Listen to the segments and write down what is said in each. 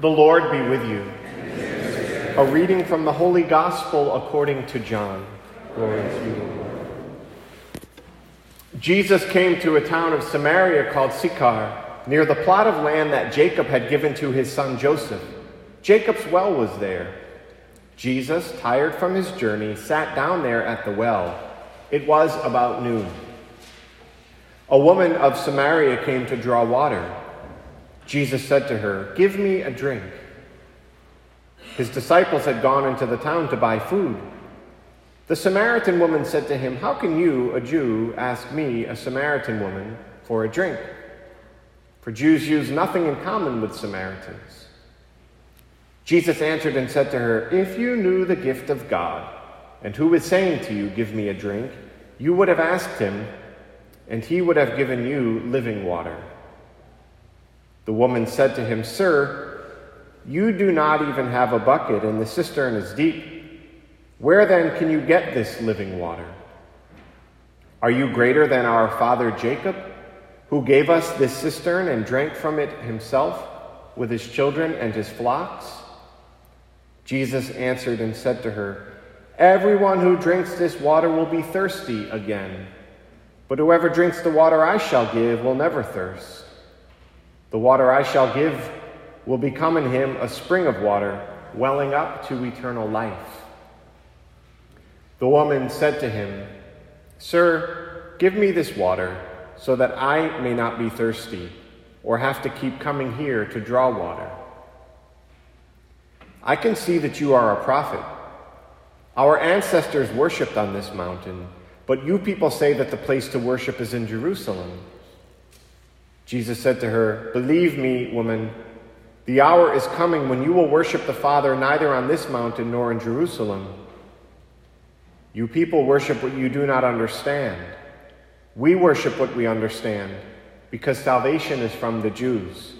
The Lord be with you. A reading from the Holy Gospel according to John. Glory to you, Lord. Jesus came to a town of Samaria called Sychar, near the plot of land that Jacob had given to his son Joseph. Jacob's well was there. Jesus, tired from his journey, sat down there at the well. It was about noon. A woman of Samaria came to draw water. Jesus said to her, "Give me a drink." His disciples had gone into the town to buy food. The Samaritan woman said to him, "How can you, a Jew, ask me, a Samaritan woman, for a drink? For Jews use nothing in common with Samaritans." Jesus answered and said to her, "If you knew the gift of God, and who is saying to you, 'Give me a drink,' you would have asked him, and he would have given you living water." The woman said to him, "Sir, you do not even have a bucket, and the cistern is deep. Where then can you get this living water? Are you greater than our father Jacob, who gave us this cistern and drank from it himself with his children and his flocks?" Jesus answered and said to her, "Everyone who drinks this water will be thirsty again, but whoever drinks the water I shall give will never thirst. The water I shall give will become in him a spring of water, welling up to eternal life." The woman said to him, "Sir, give me this water so that I may not be thirsty or have to keep coming here to draw water. I can see that you are a prophet. Our ancestors worshipped on this mountain, but you people say that the place to worship is in Jerusalem." Jesus said to her, "Believe me, woman, the hour is coming when you will worship the Father neither on this mountain nor in Jerusalem. You people worship what you do not understand. We worship what we understand, because salvation is from the Jews.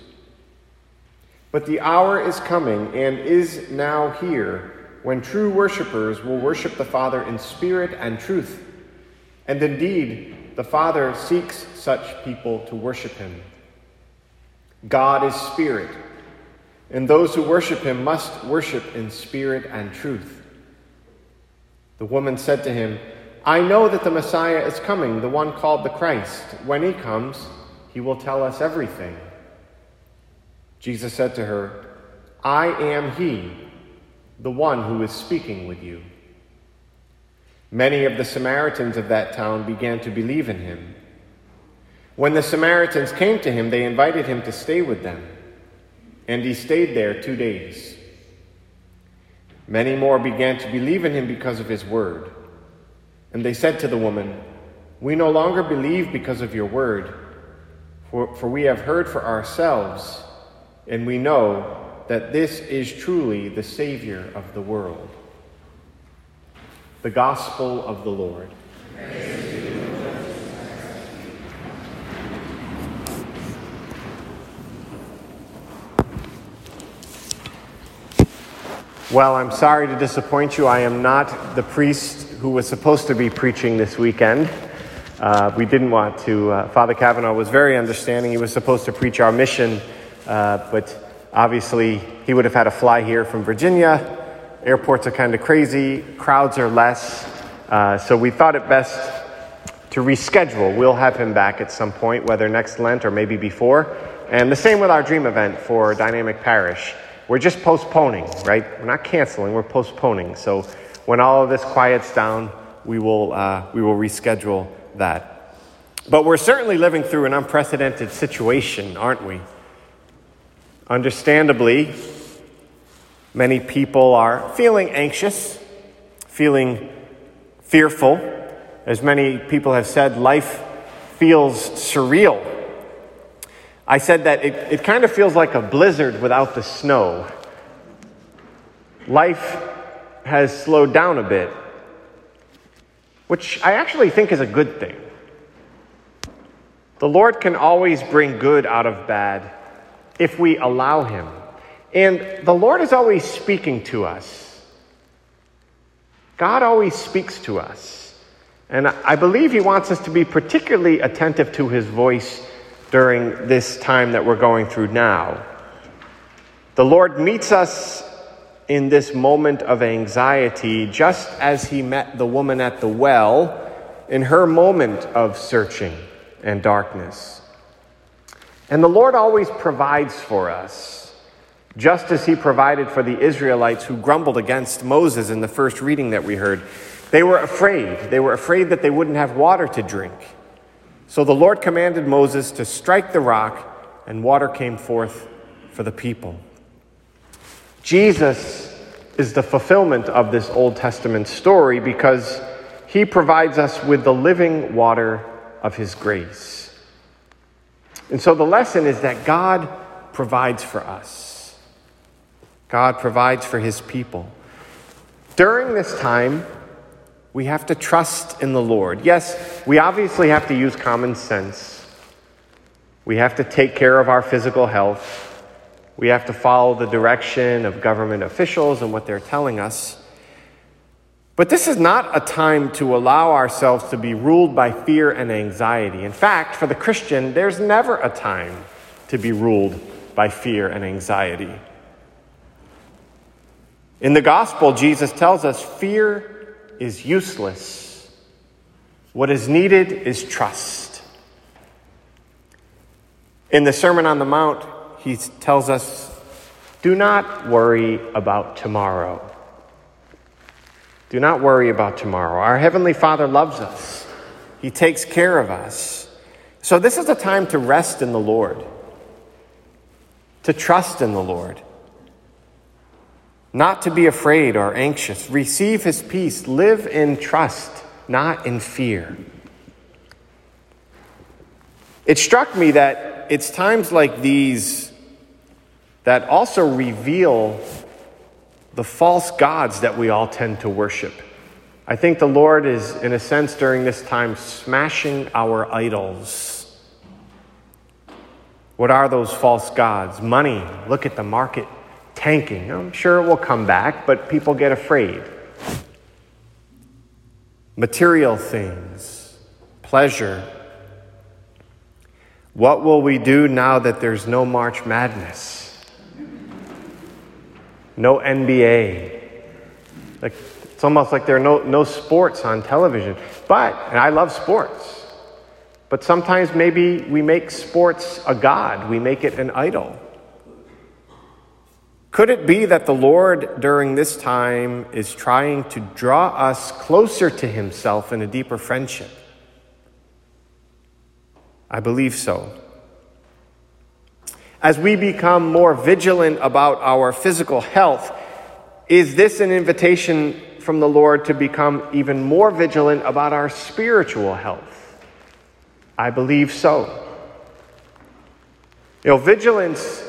But the hour is coming and is now here when true worshipers will worship the Father in spirit and truth. And indeed, the Father seeks such people to worship him. God is spirit, and those who worship him must worship in spirit and truth." The woman said to him, "I know that the Messiah is coming, the one called the Christ. When he comes, he will tell us everything." Jesus said to her, "I am he, the one who is speaking with you." Many of the Samaritans of that town began to believe in him. When the Samaritans came to him, they invited him to stay with them, and he stayed there 2 days. Many more began to believe in him because of his word. And they said to the woman, "We no longer believe because of your word, for we have heard for ourselves, and we know that this is truly the Savior of the world." The Gospel of the Lord. Praise to you, Lord. Well, I'm sorry to disappoint you. I am not the priest who was supposed to be preaching this weekend. We didn't want to. Father Kavanaugh was very understanding. He was supposed to preach our mission, but obviously he would have had to fly here from Virginia. Airports are kind of crazy, crowds are less, so we thought it best to reschedule. We'll have him back at some point, whether next Lent or maybe before. And the same with our dream event for Dynamic Parish. We're just postponing, right? We're not canceling, we're postponing. So when all of this quiets down, we will reschedule that. But we're certainly living through an unprecedented situation, aren't we? Understandably, many people are feeling anxious, feeling fearful. As many people have said, life feels surreal. I said that it kind of feels like a blizzard without the snow. Life has slowed down a bit, which I actually think is a good thing. The Lord can always bring good out of bad if we allow him. And the Lord is always speaking to us. God always speaks to us. And I believe he wants us to be particularly attentive to his voice during this time that we're going through now. The Lord meets us in this moment of anxiety, just as he met the woman at the well in her moment of searching and darkness. And the Lord always provides for us, just as he provided for the Israelites who grumbled against Moses in the first reading that we heard. They were afraid. They were afraid that they wouldn't have water to drink. So the Lord commanded Moses to strike the rock, and water came forth for the people. Jesus is the fulfillment of this Old Testament story because he provides us with the living water of his grace. And so the lesson is that God provides for us. God provides for his people. During this time, we have to trust in the Lord. Yes, we obviously have to use common sense. We have to take care of our physical health. We have to follow the direction of government officials and what they're telling us. But this is not a time to allow ourselves to be ruled by fear and anxiety. In fact, for the Christian, there's never a time to be ruled by fear and anxiety. In the gospel, Jesus tells us fear is useless. What is needed is trust. In the Sermon on the Mount, he tells us, do not worry about tomorrow. Do not worry about tomorrow. Our Heavenly Father loves us. He takes care of us. So this is a time to rest in the Lord, to trust in the Lord, not to be afraid or anxious. Receive his peace. Live in trust, not in fear. It struck me that it's times like these that also reveal the false gods that we all tend to worship. I think the Lord is, in a sense, during this time, smashing our idols. What are those false gods? Money. Look at the market tanking. I'm sure it will come back, but people get afraid. Material things, pleasure. What will we do now that there's no March Madness? No NBA. Like, it's almost like there are no sports on television. And I love sports. But sometimes maybe we make sports a god. We make it an idol. Could it be that the Lord during this time is trying to draw us closer to himself in a deeper friendship? I believe so. As we become more vigilant about our physical health, is this an invitation from the Lord to become even more vigilant about our spiritual health? I believe so. You know, vigilance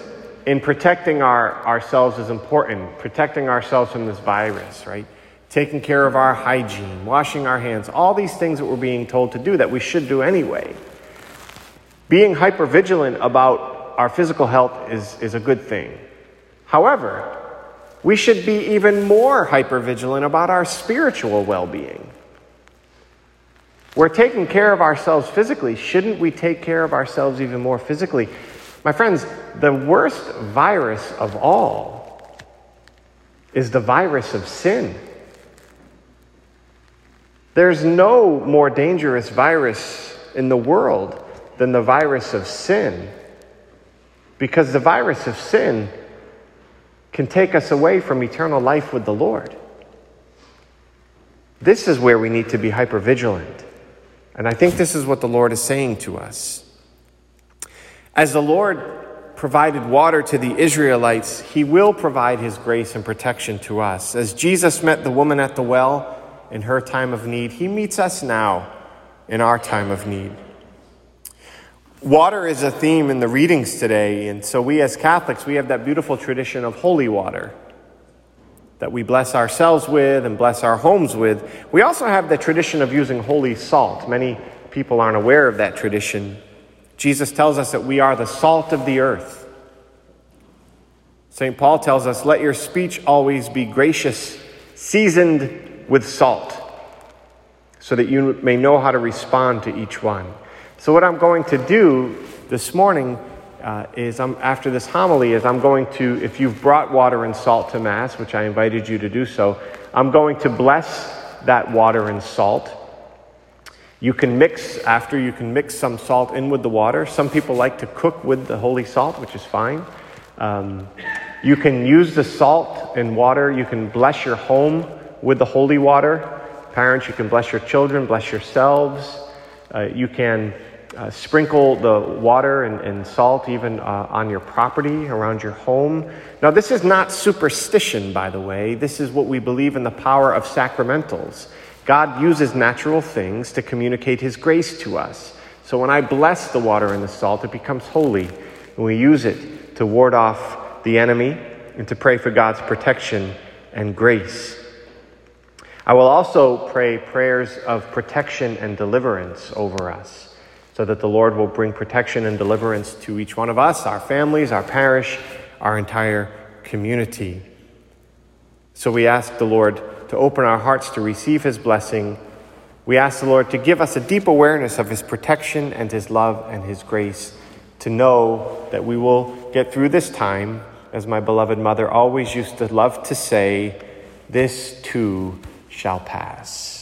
in protecting ourselves is important. Protecting ourselves from this virus, right? Taking care of our hygiene, washing our hands, all these things that we're being told to do that we should do anyway. Being hypervigilant about our physical health is a good thing. However, we should be even more hypervigilant about our spiritual well-being. We're taking care of ourselves physically. Shouldn't we take care of ourselves even more physically? My friends, the worst virus of all is the virus of sin. There's no more dangerous virus in the world than the virus of sin, because the virus of sin can take us away from eternal life with the Lord. This is where we need to be hypervigilant. And I think this is what the Lord is saying to us. As the Lord provided water to the Israelites, he will provide his grace and protection to us. As Jesus met the woman at the well in her time of need, he meets us now in our time of need. Water is a theme in the readings today, and so we as Catholics, we have that beautiful tradition of holy water that we bless ourselves with and bless our homes with. We also have the tradition of using holy salt. Many people aren't aware of that tradition. Jesus tells us that we are the salt of the earth. St. Paul tells us, let your speech always be gracious, seasoned with salt, so that you may know how to respond to each one. So what I'm going to do this morning after this homily is I'm going to, if you've brought water and salt to Mass, which I invited you to do so, I'm going to bless that water and salt. You can mix, after you can mix some salt in with the water. Some people like to cook with the holy salt, which is fine. You can use the salt and water. You can bless your home with the holy water. Parents, you can bless your children, bless yourselves. You can sprinkle the water and salt even on your property, around your home. Now, this is not superstition, by the way. This is what we believe in the power of sacramentals. God uses natural things to communicate his grace to us. So when I bless the water and the salt, it becomes holy. And we use it to ward off the enemy and to pray for God's protection and grace. I will also pray prayers of protection and deliverance over us, so that the Lord will bring protection and deliverance to each one of us, our families, our parish, our entire community. So we ask the Lord to open our hearts to receive his blessing. We ask the Lord to give us a deep awareness of his protection and his love and his grace, to know that we will get through this time, as my beloved mother always used to love to say, this too shall pass.